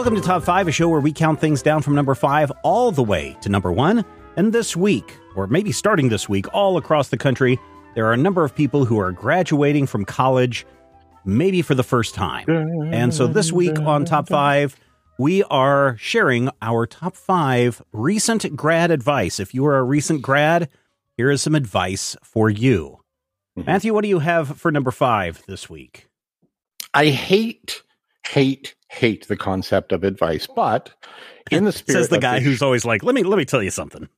Welcome to Top 5, a show where we count things down from number 5 all the way to number 1. And this week, or maybe starting this week, all across the country, there are a number of people who are graduating from college, maybe for the first time. And so this week on Top 5, we are sharing our Top 5 recent grad advice. If you are a recent grad, here is some advice for you. Matthew, what do you have for number 5 this week? I hate the concept of advice, but in the spirit, says the guy who's always like, let me tell you something.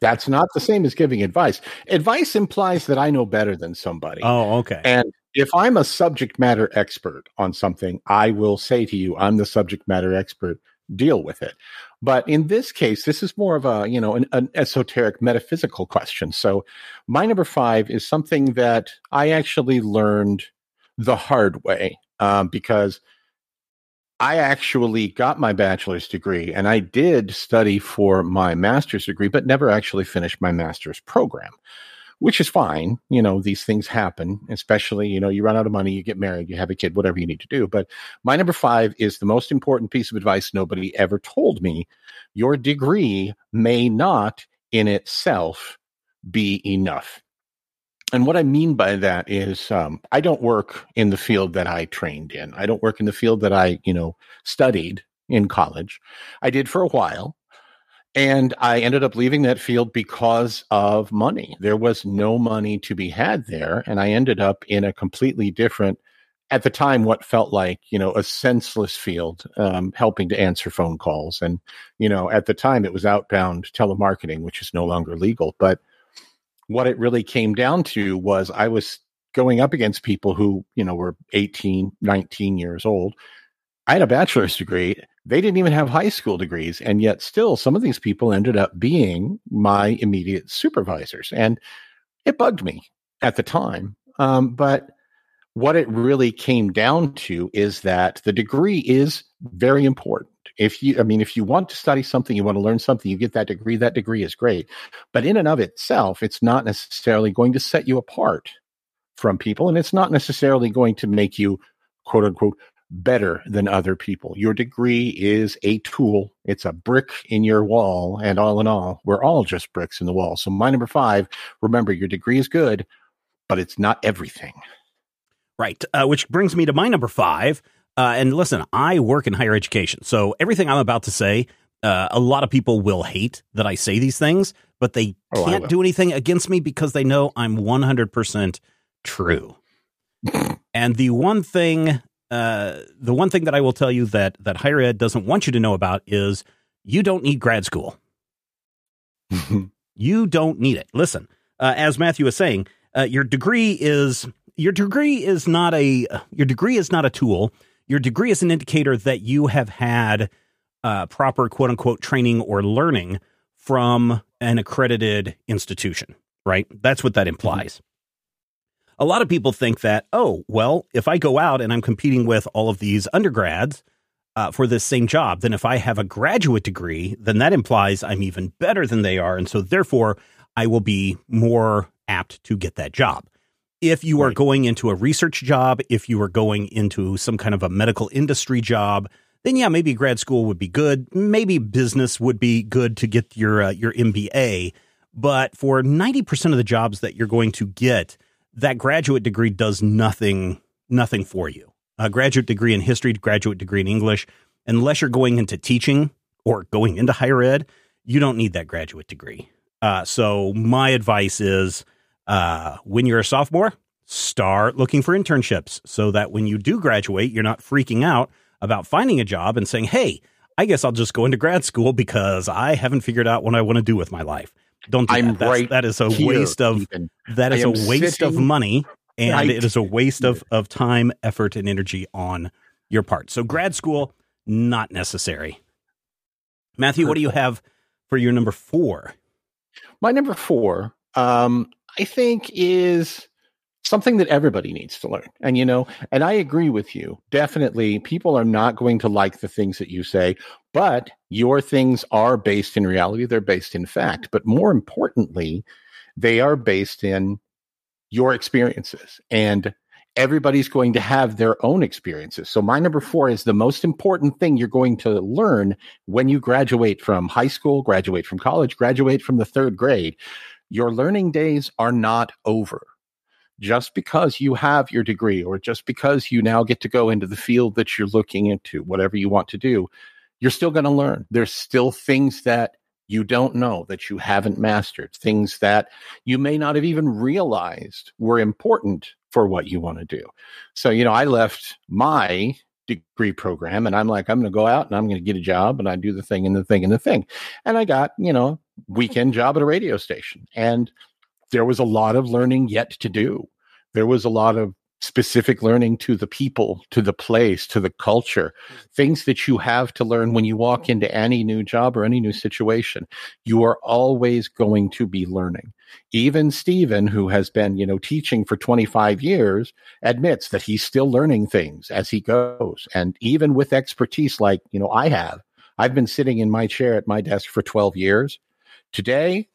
That's not the same as giving advice. Advice implies that I know better than somebody. Oh, okay. And if I'm a subject matter expert on something, I will say to you, I'm the subject matter expert. Deal with it. But in this case, this is more of a, you know, an esoteric metaphysical question. So my number 5 is something that I actually learned the hard way, because I actually got my bachelor's degree and I did study for my master's degree, but never actually finished my master's program, which is fine. You know, these things happen, especially, you know, you run out of money, you get married, you have a kid, whatever you need to do. But my number 5 is the most important piece of advice nobody ever told me. Your degree may not in itself be enough. And what I mean by that is I don't work in the field that I trained in. I don't work in the field that I, you know, studied in college. I did for a while. And I ended up leaving that field because of money. There was no money to be had there. And I ended up in a completely different, at the time, what felt like, you know, a senseless field, helping to answer phone calls. And, you know, at the time it was outbound telemarketing, which is no longer legal. But what it really came down to was I was going up against people who, you know, were 18, 19 years old. I had a bachelor's degree. They didn't even have high school degrees. And yet still some of these people ended up being my immediate supervisors. And it bugged me at the time. But what it really came down to is that the degree is very important. If you want to study something, you want to learn something, you get that degree is great. But in and of itself, it's not necessarily going to set you apart from people, and it's not necessarily going to make you, quote unquote, better than other people. Your degree is a tool. It's a brick in your wall, and all in all, we're all just bricks in the wall. So my number 5, remember, your degree is good, but it's not everything. Right, which brings me to my number 5. And listen, I work in higher education, so everything I'm about to say, a lot of people will hate that I say these things, but they can't do anything against me because they know I'm 100% true. And the one thing that I will tell you that higher ed doesn't want you to know about is you don't need grad school. You don't need it. Listen, as Matthew was saying, your degree is not a tool. Your degree is an indicator that you have had proper, quote unquote, training or learning from an accredited institution, right? That's what that implies. Mm-hmm. A lot of people think that, oh, well, if I go out and I'm competing with all of these undergrads for this same job, then if I have a graduate degree, then that implies I'm even better than they are. And so therefore, I will be more apt to get that job. If you are going into a research job, if you are going into some kind of a medical industry job, then yeah, maybe grad school would be good. Maybe business would be good to get your MBA. But for 90% of the jobs that you're going to get, that graduate degree does nothing for you. A graduate degree in history, graduate degree in English, unless you're going into teaching or going into higher ed, you don't need that graduate degree. So my advice is, when you're a sophomore, start looking for internships so that when you do graduate, you're not freaking out about finding a job and saying, hey, I guess I'll just go into grad school because I haven't figured out what I want to do with my life. Don't do that. That is a waste of money. And it is a waste of time, effort, and energy on your part. So grad school, not necessary. Matthew, Perfect. What do you have for your number 4? My number 4, I think is something that everybody needs to learn. And, you know, and I agree with you. Definitely, people are not going to like the things that you say, but your things are based in reality. They're based in fact. But more importantly, they are based in your experiences. And everybody's going to have their own experiences. So my number 4 is the most important thing you're going to learn when you graduate from high school, graduate from college, graduate from the 3rd grade. Your learning days are not over. Just because you have your degree or just because you now get to go into the field that you're looking into, whatever you want to do, you're still going to learn. There's still things that you don't know, that you haven't mastered, things that you may not have even realized were important for what you want to do. So, you know, I left my degree program and I'm like, I'm going to go out and I'm going to get a job and I do the thing and the thing and the thing. And I got, you know, weekend job at a radio station. And there was a lot of learning yet to do. There was a lot of specific learning to the people, to the place, to the culture, things that you have to learn when you walk into any new job or any new situation. You are always going to be learning. Even Stephen, who has been, you know, teaching for 25 years, admits that he's still learning things as he goes. And even with expertise like, you know, I have, I've been sitting in my chair at my desk for 12 years. Today,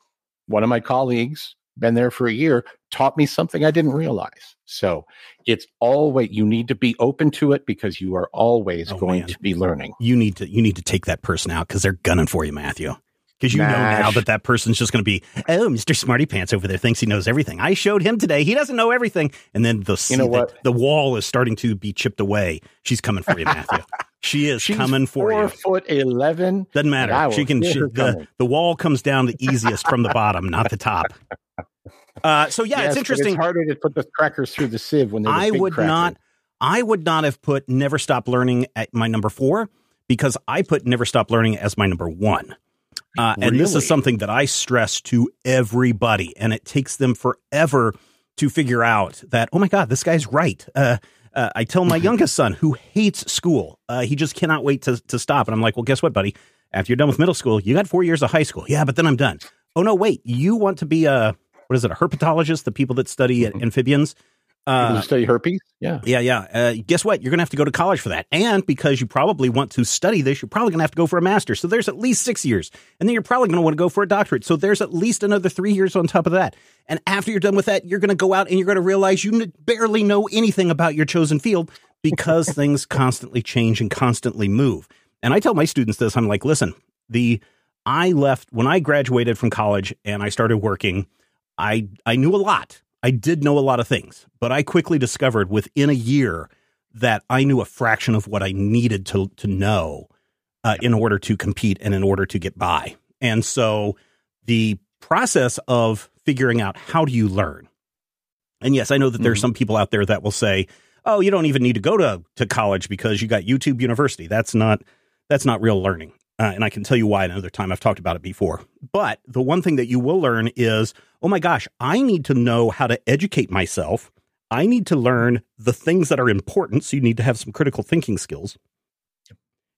one of my colleagues, been there for a year, taught me something I didn't realize. So it's always, you need to be open to it because you are always to be learning. You need to take that person out because they're gunning for you, Matthew. Because you know now that person's just going to be, oh, Mr. Smarty Pants over there thinks he knows everything. I showed him today. He doesn't know everything. And then the wall is starting to be chipped away. She's coming for you, Matthew. She's coming for you. 4'11". Doesn't matter. She can. The wall comes down the easiest from the bottom, not the top. It's interesting. It's harder to put the crackers through the sieve when they're big crackers. I would not have put Never Stop Learning at my number 4 because I put Never Stop Learning as my number 1. And this is something that I stress to everybody, and it takes them forever to figure out that, oh my God, this guy's right. I tell my youngest son, who hates school, he just cannot wait to stop. And I'm like, well, guess what, buddy? After you're done with middle school, you got 4 years of high school. Yeah, but then I'm done. Oh, no, wait. You want to be a herpetologist, the people that study amphibians? People who study herpes? Yeah. Yeah, yeah. Guess what? You're going to have to go to college for that. And because you probably want to study this, you're probably going to have to go for a master's. So there's at least 6 years. And then you're probably going to want to go for a doctorate. So there's at least another 3 years on top of that. And after you're done with that, you're going to go out and you're going to realize you barely know anything about your chosen field because things constantly change and constantly move. And I tell my students this. I'm like, listen, when I graduated from college and I started working, I knew a lot. I did know a lot of things, but I quickly discovered within a year that I knew a fraction of what I needed to know in order to compete and in order to get by. And so the process of figuring out how do you learn? And yes, I know that there are some people out there that will say, oh, you don't even need to go to college because you got YouTube University. That's not real learning. And I can tell you why another time. I've talked about it before. But the one thing that you will learn is, oh my gosh, I need to know how to educate myself. I need to learn the things that are important. So you need to have some critical thinking skills.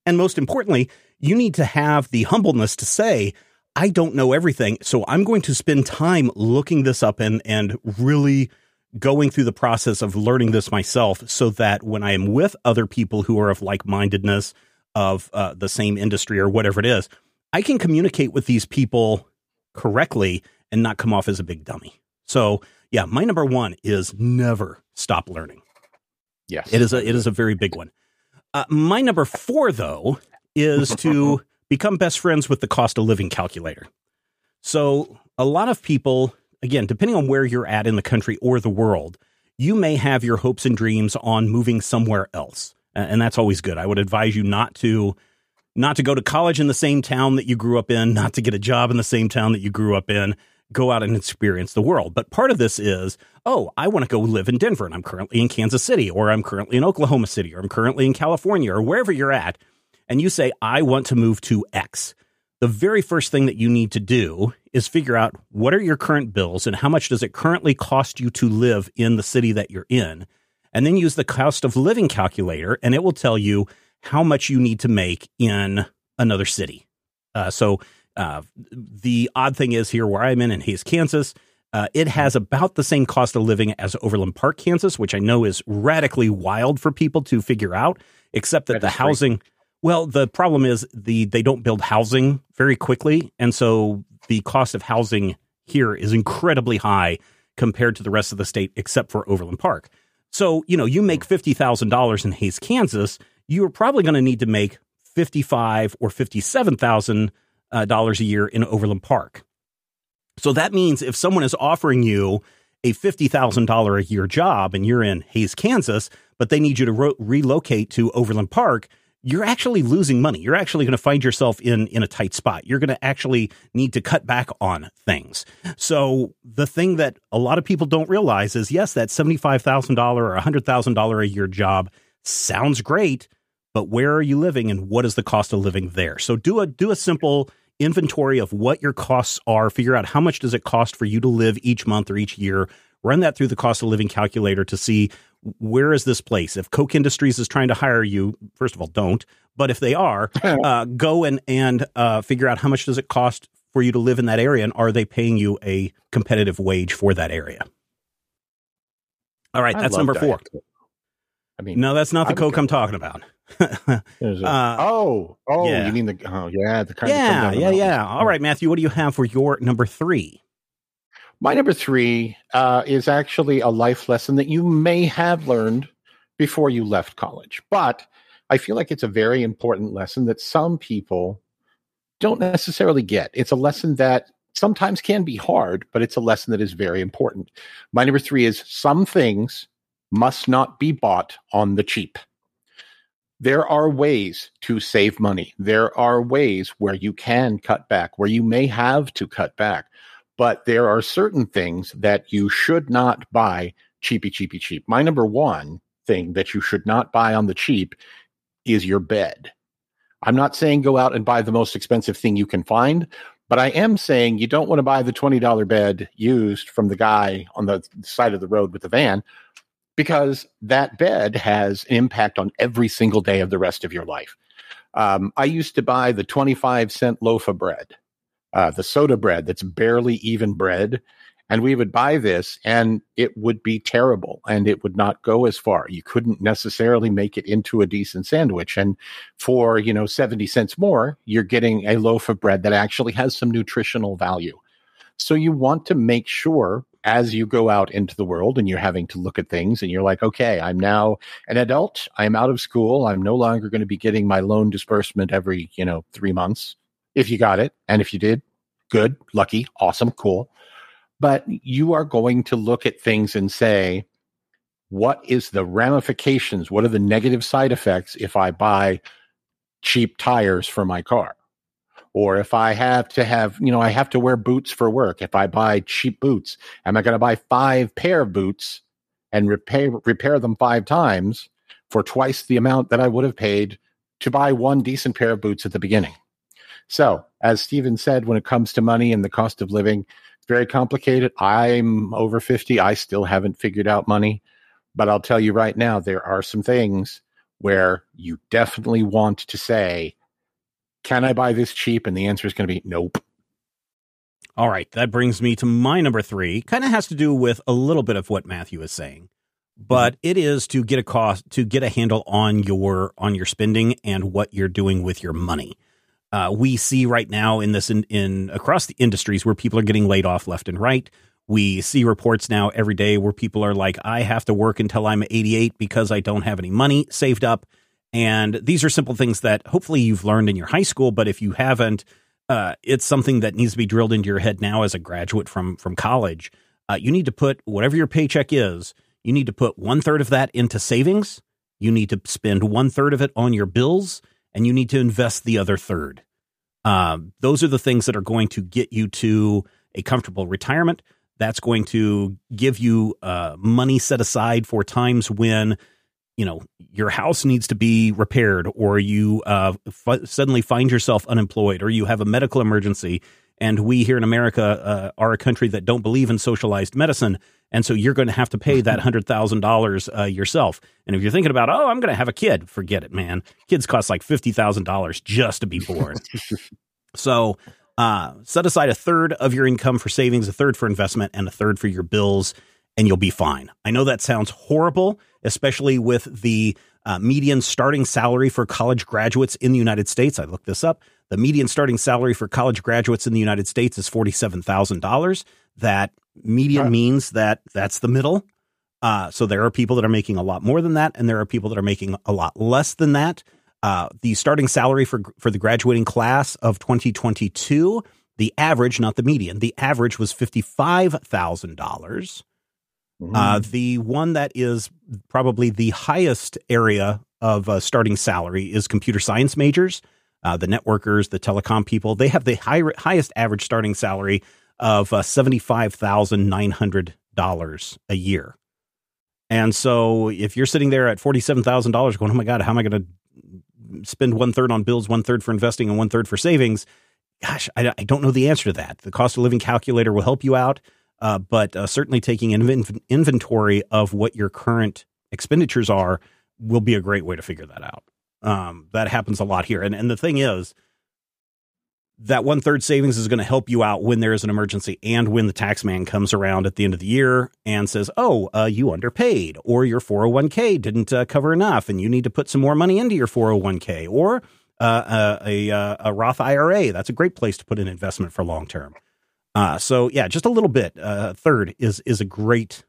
And most importantly, you need to have the humbleness to say, I don't know everything. So I'm going to spend time looking this up and really going through the process of learning this myself so that when I am with other people who are of like-mindedness, of the same industry or whatever it is, I can communicate with these people correctly and not come off as a big dummy. So yeah, my number 1 is never stop learning. Yes. It is a very big one. My number 4 though, is to become best friends with the cost of living calculator. So a lot of people, again, depending on where you're at in the country or the world, you may have your hopes and dreams on moving somewhere else. And that's always good. I would advise you not to go to college in the same town that you grew up in, not to get a job in the same town that you grew up in, go out and experience the world. But part of this is, oh, I want to go live in Denver and I'm currently in Kansas City or I'm currently in Oklahoma City or I'm currently in California or wherever you're at. And you say, I want to move to X. The very first thing that you need to do is figure out what are your current bills and how much does it currently cost you to live in the city that you're in? And then use the cost of living calculator, and it will tell you how much you need to make in another city. So the odd thing is here where I'm in Hays, Kansas, it has about the same cost of living as Overland Park, Kansas, which I know is radically wild for people to figure out, except that the housing. Well, the problem is they don't build housing very quickly. And so the cost of housing here is incredibly high compared to the rest of the state, except for Overland Park. So, you know, you make $50,000 in Hays, Kansas, you're probably going to need to make $55,000 or $57,000 a year in Overland Park. So that means if someone is offering you a $50,000 a year job and you're in Hays, Kansas, but they need you to relocate to Overland Park, you're actually losing money. You're actually going to find yourself in a tight spot. You're going to actually need to cut back on things. So the thing that a lot of people don't realize is, yes, that $75,000 or $100,000 a year job sounds great, but where are you living and what is the cost of living there? So do a simple inventory of what your costs are, figure out how much does it cost for you to live each month or each year, run that through the cost of living calculator to see where is this place. If Koch Industries is trying to hire you, first of all, don't. But if they are, go and figure out how much does it cost for you to live in that area, and are they paying you a competitive wage for that area? All right, that's number four. I mean, no, that's not the Coke I'm talking about. You mean the kind of All right, Matthew, what do you have for your number three? My number three is actually a life lesson that you may have learned before you left college, but I feel like it's a very important lesson that some people don't necessarily get. It's a lesson that sometimes can be hard, but it's a lesson that is very important. My number three is some things must not be bought on the cheap. There are ways to save money. There are ways where you can cut back, where you may have to cut back. But there are certain things that you should not buy cheap. My number one thing that you should not buy on the cheap is your bed. I'm not saying go out and buy the most expensive thing you can find, but I am saying you don't want to buy the $20 bed used from the guy on the side of the road with the van, because that bed has an impact on every single day of the rest of your life. I used to buy the 25-cent loaf of bread, the soda bread that's barely even bread. And we would buy this and it would be terrible and it would not go as far. You couldn't necessarily make it into a decent sandwich. And for, 70 cents more, you're getting a loaf of bread that actually has some nutritional value. So you want to make sure as you go out into the world and you're having to look at things and you're like, okay, I'm now an adult. I'm out of school. I'm no longer going to be getting my loan disbursement every, 3 months. If you got it. And if you did, good, lucky, awesome, cool. But you are going to look at things and say, what is the ramifications? What are the negative side effects if I buy cheap tires for my car? Or if I have to have, I have to wear boots for work. If I buy cheap boots, am I going to buy 5 pair of boots and repair them 5 times for twice the amount that I would have paid to buy one decent pair of boots at the beginning? So, as Stephen said, when it comes to money and the cost of living, it's very complicated. I'm over 50. I still haven't figured out money. But I'll tell you right now, there are some things where you definitely want to say, can I buy this cheap? And the answer is going to be nope. All right. That brings me to my number three. Kind of has to do with a little bit of what Matthew is saying, but it is to get a handle on your spending and what you're doing with your money. We see right now in across the industries where people are getting laid off left and right. We see reports now every day where people are like, I have to work until I'm 88 because I don't have any money saved up. And these are simple things that hopefully you've learned in your high school. But if you haven't, it's something that needs to be drilled into your head now as a graduate from college. You need to put whatever your paycheck is. You need to put 1/3 of that into savings. You need to spend 1/3 of it on your bills. And you need to invest the other 1/3. Those are the things that are going to get you to a comfortable retirement. That's going to give you money set aside for times when, your house needs to be repaired, or you suddenly find yourself unemployed, or you have a medical emergency. And we here in America are a country that don't believe in socialized medicine. And so you're going to have to pay that $100,000 yourself. And if you're thinking about, I'm going to have a kid, forget it, man. Kids cost like $50,000 just to be born. So set aside 1/3 of your income for savings, 1/3 for investment, and 1/3 for your bills, and you'll be fine. I know that sounds horrible, especially with the median starting salary for college graduates in the United States. I looked this up. The median starting salary for college graduates in the United States is $47,000. That median means that's the middle. So there are people that are making a lot more than that, and there are people that are making a lot less than that. The starting salary for the graduating class of 2022, the average, not the median, the average was $55,000. The one that is probably the highest area of starting salary is computer science majors. The networkers, the telecom people, they have the highest average starting salary of $75,900 a year. And so if you're sitting there at $47,000 going, oh my God, how am I going to spend 1/3 on bills, 1/3 for investing and 1/3 for savings? Gosh, I don't know the answer to that. The cost of living calculator will help you out. But certainly taking an inventory of what your current expenditures are will be a great way to figure that out. That happens a lot here. And the thing is, that 1/3 savings is going to help you out when there is an emergency and when the tax man comes around at the end of the year and says, you underpaid, or your 401k didn't cover enough and you need to put some more money into your 401k, or a Roth IRA. That's a great place to put an investment for long term. So yeah, just a little bit. Third is a great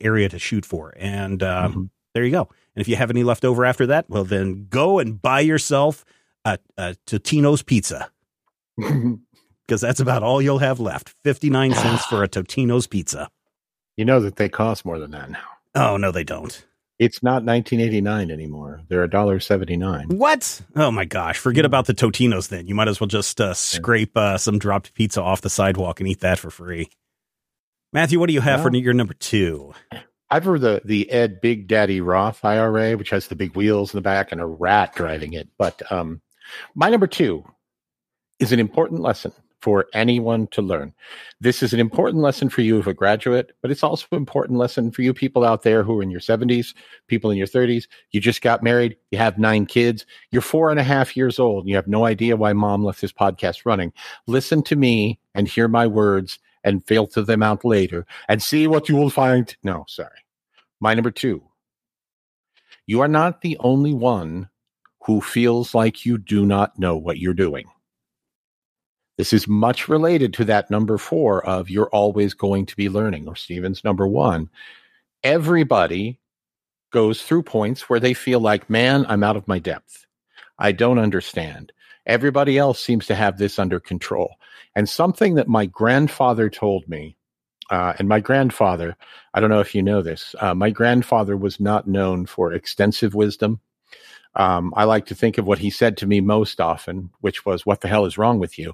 area to shoot for. And there you go. And if you have any left over after that, well, then go and buy yourself a Totino's pizza. Because that's about all you'll have left. 59 cents for a Totino's pizza. You know that they cost more than that now. Oh, no, they don't. It's not $19.89 anymore. They're $1.79. What? Oh, my gosh. Forget about the Totino's then. You might as well just scrape some dropped pizza off the sidewalk and eat that for free. Matthew, what do you have for your number two? I've heard the Ed Big Daddy Roth IRA, which has the big wheels in the back and a rat driving it. But my number two is an important lesson for anyone to learn. This is an important lesson for you if a graduate, but it's also an important lesson for you people out there who are in your 70s, people in your 30s. You just got married. You have 9 kids. You're 4.5 years old. And you have no idea why mom left this podcast running. Listen to me and hear my words and filter them out later and see what you will find. No, sorry. My number two. You are not the only one who feels like you do not know what you're doing. This is much related to that number 4 of you're always going to be learning, or Stephen's number 1. Everybody goes through points where they feel like, man, I'm out of my depth. I don't understand. Everybody else seems to have this under control. And something that my grandfather told me, and my grandfather, I don't know if you know this, my grandfather was not known for extensive wisdom. I like to think of what he said to me most often, which was, what the hell is wrong with you?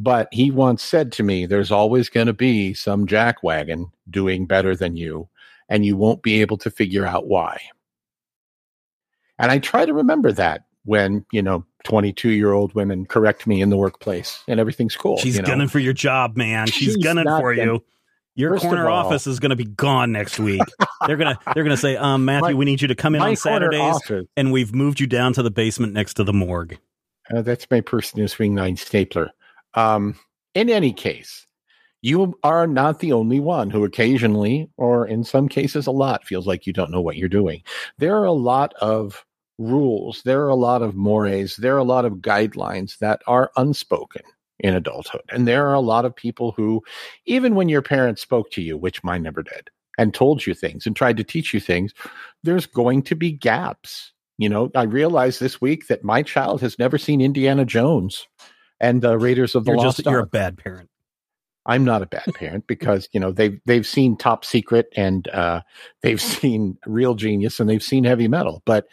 But he once said to me, there's always going to be some jackwagon doing better than you, and you won't be able to figure out why. And I try to remember that when, 22-year-old women correct me in the workplace and everything's cool. She's gunning for your job, man. She's gunning for you. Your corner office is going to be gone next week. They're going to say, Matthew, we need you to come in on Saturdays, and we've moved you down to the basement next to the morgue. That's my person who's swing 9 stapler. In any case, you are not the only one who occasionally, or in some cases a lot, feels like you don't know what you're doing. There are a lot of rules. There are a lot of mores. There are a lot of guidelines that are unspoken in adulthood. And there are a lot of people who, even when your parents spoke to you, which mine never did, and told you things and tried to teach you things, there's going to be gaps. I realized this week that my child has never seen Indiana Jones and Raiders of the Lost Ark. You're a bad parent. I'm not a bad parent because, they've seen Top Secret and they've seen Real Genius and they've seen Heavy Metal. But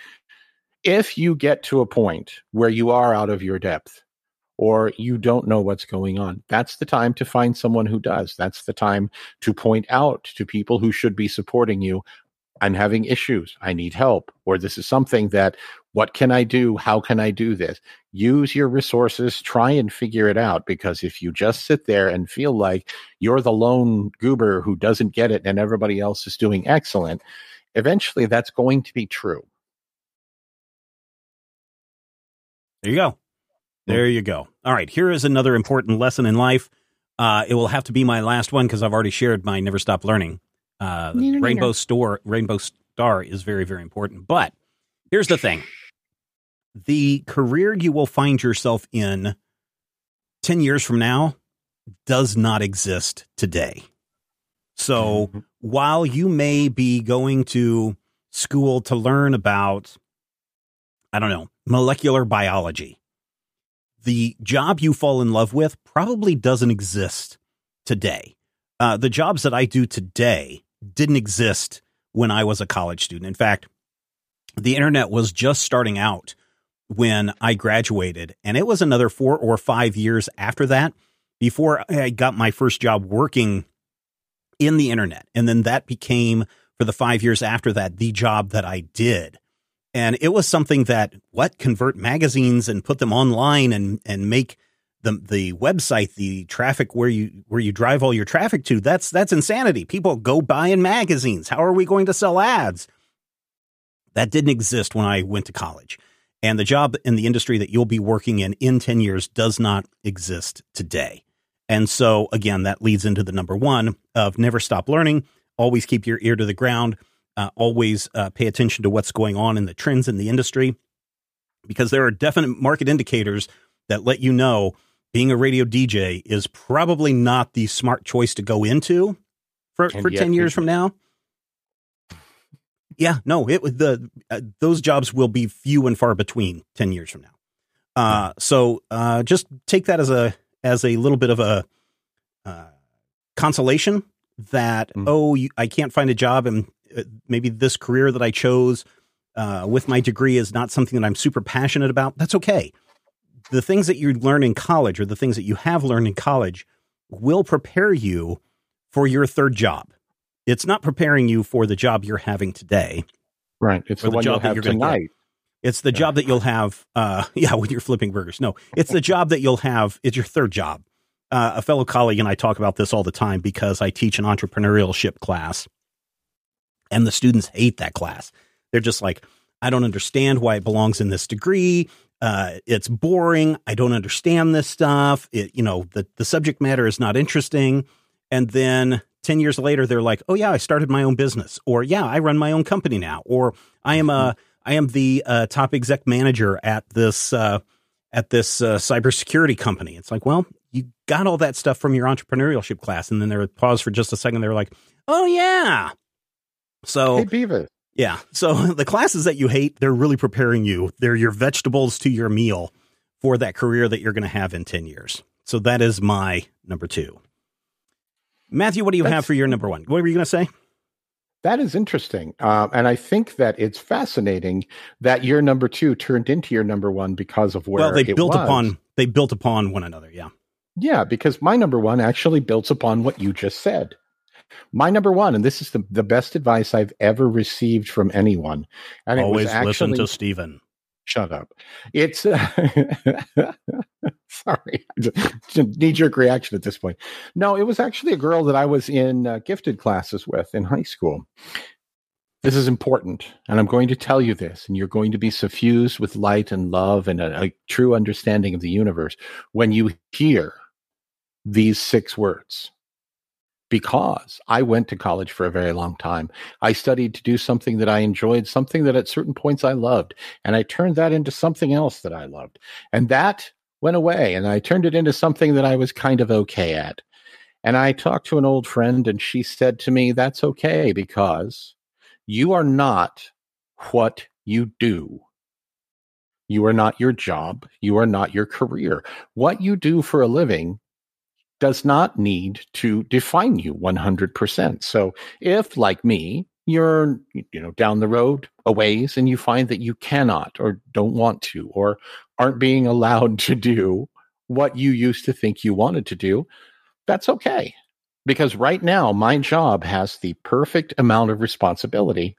if you get to a point where you are out of your depth or you don't know what's going on, that's the time to find someone who does. That's the time to point out to people who should be supporting you. I'm having issues. I need help. Or this is something that, what can I do? How can I do this? Use your resources. Try and figure it out. Because if you just sit there and feel like you're the lone goober who doesn't get it and everybody else is doing excellent, eventually that's going to be true. There you go. There you go. All right. Here is another important lesson in life. It will have to be my last one because I've already shared my Never Stop Learning. Rainbow Star is very, very important. But here's the thing. The career you will find yourself in 10 years from now does not exist today. So while you may be going to school to learn about, I don't know, molecular biology, the job you fall in love with probably doesn't exist today. The jobs that I do today didn't exist when I was a college student. In fact, the internet was just starting out when I graduated, and it was another 4 or 5 years after that before I got my first job working in the internet. And then that became, for the 5 years after that, the job that I did. And it was something that, convert magazines and put them online and make the website, the traffic where you drive all your traffic to. That's insanity. People go buy in magazines. How are we going to sell ads? That didn't exist when I went to college. And the job in the industry that you'll be working in 10 years does not exist today. And so, again, that leads into the number one of never stop learning. Always keep your ear to the ground. Always pay attention to what's going on in the trends in the industry, because there are definite market indicators that let you know being a radio DJ is probably not the smart choice to go into for 10 years from now. Yeah, no, those jobs will be few and far between 10 years from now. So just take that as a little bit of a consolation that, I can't find a job, and maybe this career that I chose with my degree is not something that I'm super passionate about. That's okay. The things that you learn in college, or the things that you have learned in college, will prepare you for your third job. It's not preparing you for the job you're having today. Right. It's the job that you're going to get. It's the job that you'll have. When you're flipping burgers. No, it's the job that you'll have. It's your third job. A fellow colleague and I talk about this all the time because I teach an entrepreneurship class. And the students hate that class. They're just like, I don't understand why it belongs in this degree. It's boring. I don't understand this stuff. The subject matter is not interesting. And then 10 years later, they're like, oh, yeah, I started my own business, or yeah, I run my own company now, or I am the top exec manager at this cybersecurity company. It's like, well, you got all that stuff from your entrepreneurship class. And then they pause for just a second. They're like, oh, yeah. So, hey, Beavis. Yeah. So the classes that you hate, they're really preparing you. They're your vegetables to your meal for that career that you're going to have in 10 years. So that is my number two. Matthew, what do you have for your number one? What were you going to say? That is interesting. And I think that it's fascinating that your number two turned into your number one because of where they built upon one another. Yeah. Yeah. Because my number one actually builds upon what you just said. My number one, and this is the best advice I've ever received from anyone. And always listen to Stephen. Shut up. It's sorry, knee-jerk reaction at this point. No, it was actually a girl that I was in gifted classes with in high school. This is important, and I'm going to tell you this, and you're going to be suffused with light and love and a true understanding of the universe when you hear these six words. Because I went to college for a very long time. I studied to do something that I enjoyed, something that at certain points I loved. And I turned that into something else that I loved. And that went away. And I turned it into something that I was kind of okay at. And I talked to an old friend, and she said to me, that's okay, because you are not what you do. You are not your job. You are not your career. What you do for a living does not need to define you 100%. So if, like me, you're down the road a ways and you find that you cannot or don't want to or aren't being allowed to do what you used to think you wanted to do, that's okay. Because right now, my job has the perfect amount of responsibility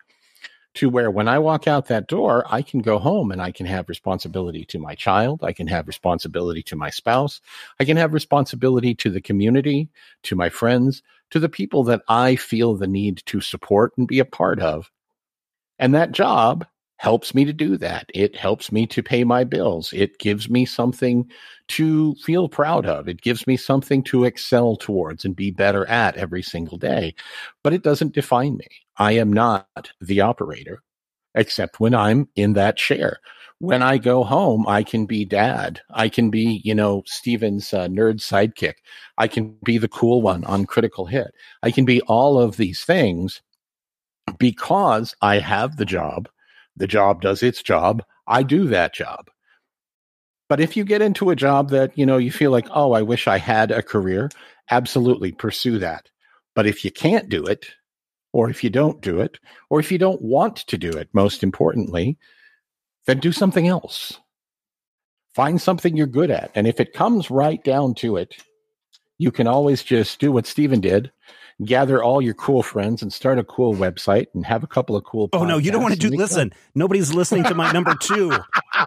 to where when I walk out that door, I can go home and I can have responsibility to my child. I can have responsibility to my spouse. I can have responsibility to the community, to my friends, to the people that I feel the need to support and be a part of. And that job helps me to do that. It helps me to pay my bills. It gives me something to feel proud of. It gives me something to excel towards and be better at every single day. But it doesn't define me. I am not the operator, except when I'm in that chair. when I go home, I can be dad. I can be, you know, Steven's nerd sidekick. I can be the cool one on Critical Hit. I can be all of these things because I have the job. The job does its job. I do that job. But if you get into a job that, you know, you feel like, oh, I wish I had a career, absolutely pursue that. But if you can't do it, or if you don't do it, or if you don't want to do it, most importantly, then do something else. Find something you're good at. And if it comes right down to it, you can always just do what Steven did. Gather all your cool friends and start a cool website and have a couple of cool podcasts. Oh, no, you don't want to do, listen, nobody's listening to my number two.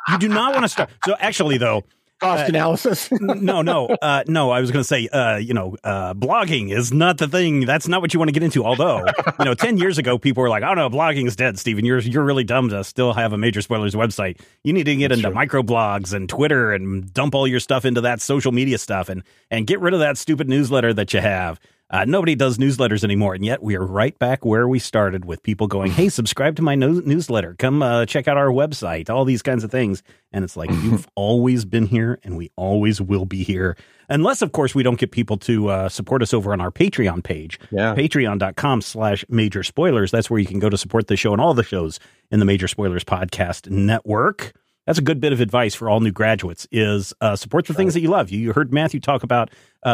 You do not want to start. So actually, though. Cost analysis. No. I was going to say, blogging is not the thing. That's not what you want to get into. Although, 10 years ago, people were like, oh, no, blogging is dead, Steven. You're really dumb to still have a Major Spoilers website. You need to get into microblogs and Twitter and dump all your stuff into that social media stuff and get rid of that stupid newsletter that you have. Nobody does newsletters anymore, and yet we are right back where we started with people going, hey, subscribe to my newsletter. Come check out our website, all these kinds of things. And it's like, you've always been here, and we always will be here. Unless, of course, we don't get people to support us over on our Patreon page, patreon.com/Major Spoilers. That's where you can go to support the show and all the shows in the Major Spoilers Podcast Network. That's a good bit of advice for all new graduates is support the things that you love. You heard Matthew talk about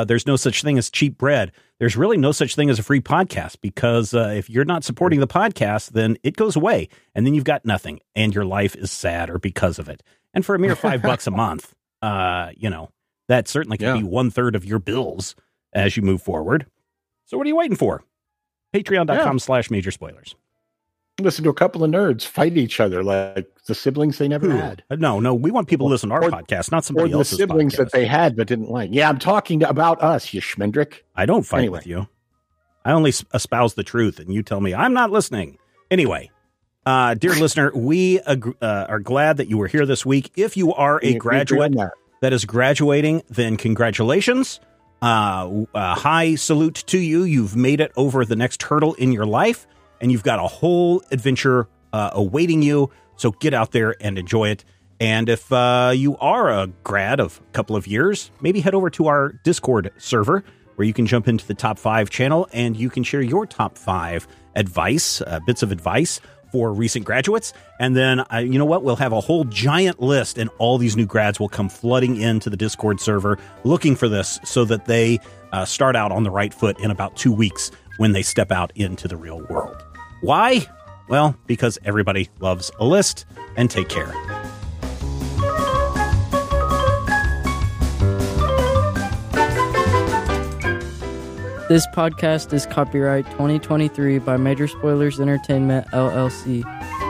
there's no such thing as cheap bread. There's really no such thing as a free podcast because if you're not supporting the podcast, then it goes away and then you've got nothing and your life is sadder because of it. And for a mere $5 a month, that certainly can be 1/3 of your bills as you move forward. So what are you waiting for? Patreon.com/Major Spoilers. Listen to a couple of nerds fight each other like the siblings they never had. No, we want people to listen to our podcast, not somebody else's podcast. Or the siblings that they had but didn't like. Yeah, I'm talking about us, you schmendrick. I don't fight with you. I only espouse the truth, and you tell me I'm not listening. Anyway, dear listener, we are glad that you were here this week. If you are a graduate that is graduating, then congratulations. High salute to you. You've made it over the next hurdle in your life. And you've got a whole adventure awaiting you. So get out there and enjoy it. And if you are a grad of a couple of years, maybe head over to our Discord server where you can jump into the Top 5 channel and you can share your Top 5 advice, bits of advice for recent graduates. And then, you know what? We'll have a whole giant list and all these new grads will come flooding into the Discord server looking for this so that they start out on the right foot in about 2 weeks when they step out into the real world. Why? Well, because everybody loves a list. And take care. This podcast is copyright 2023 by Major Spoilers Entertainment, LLC.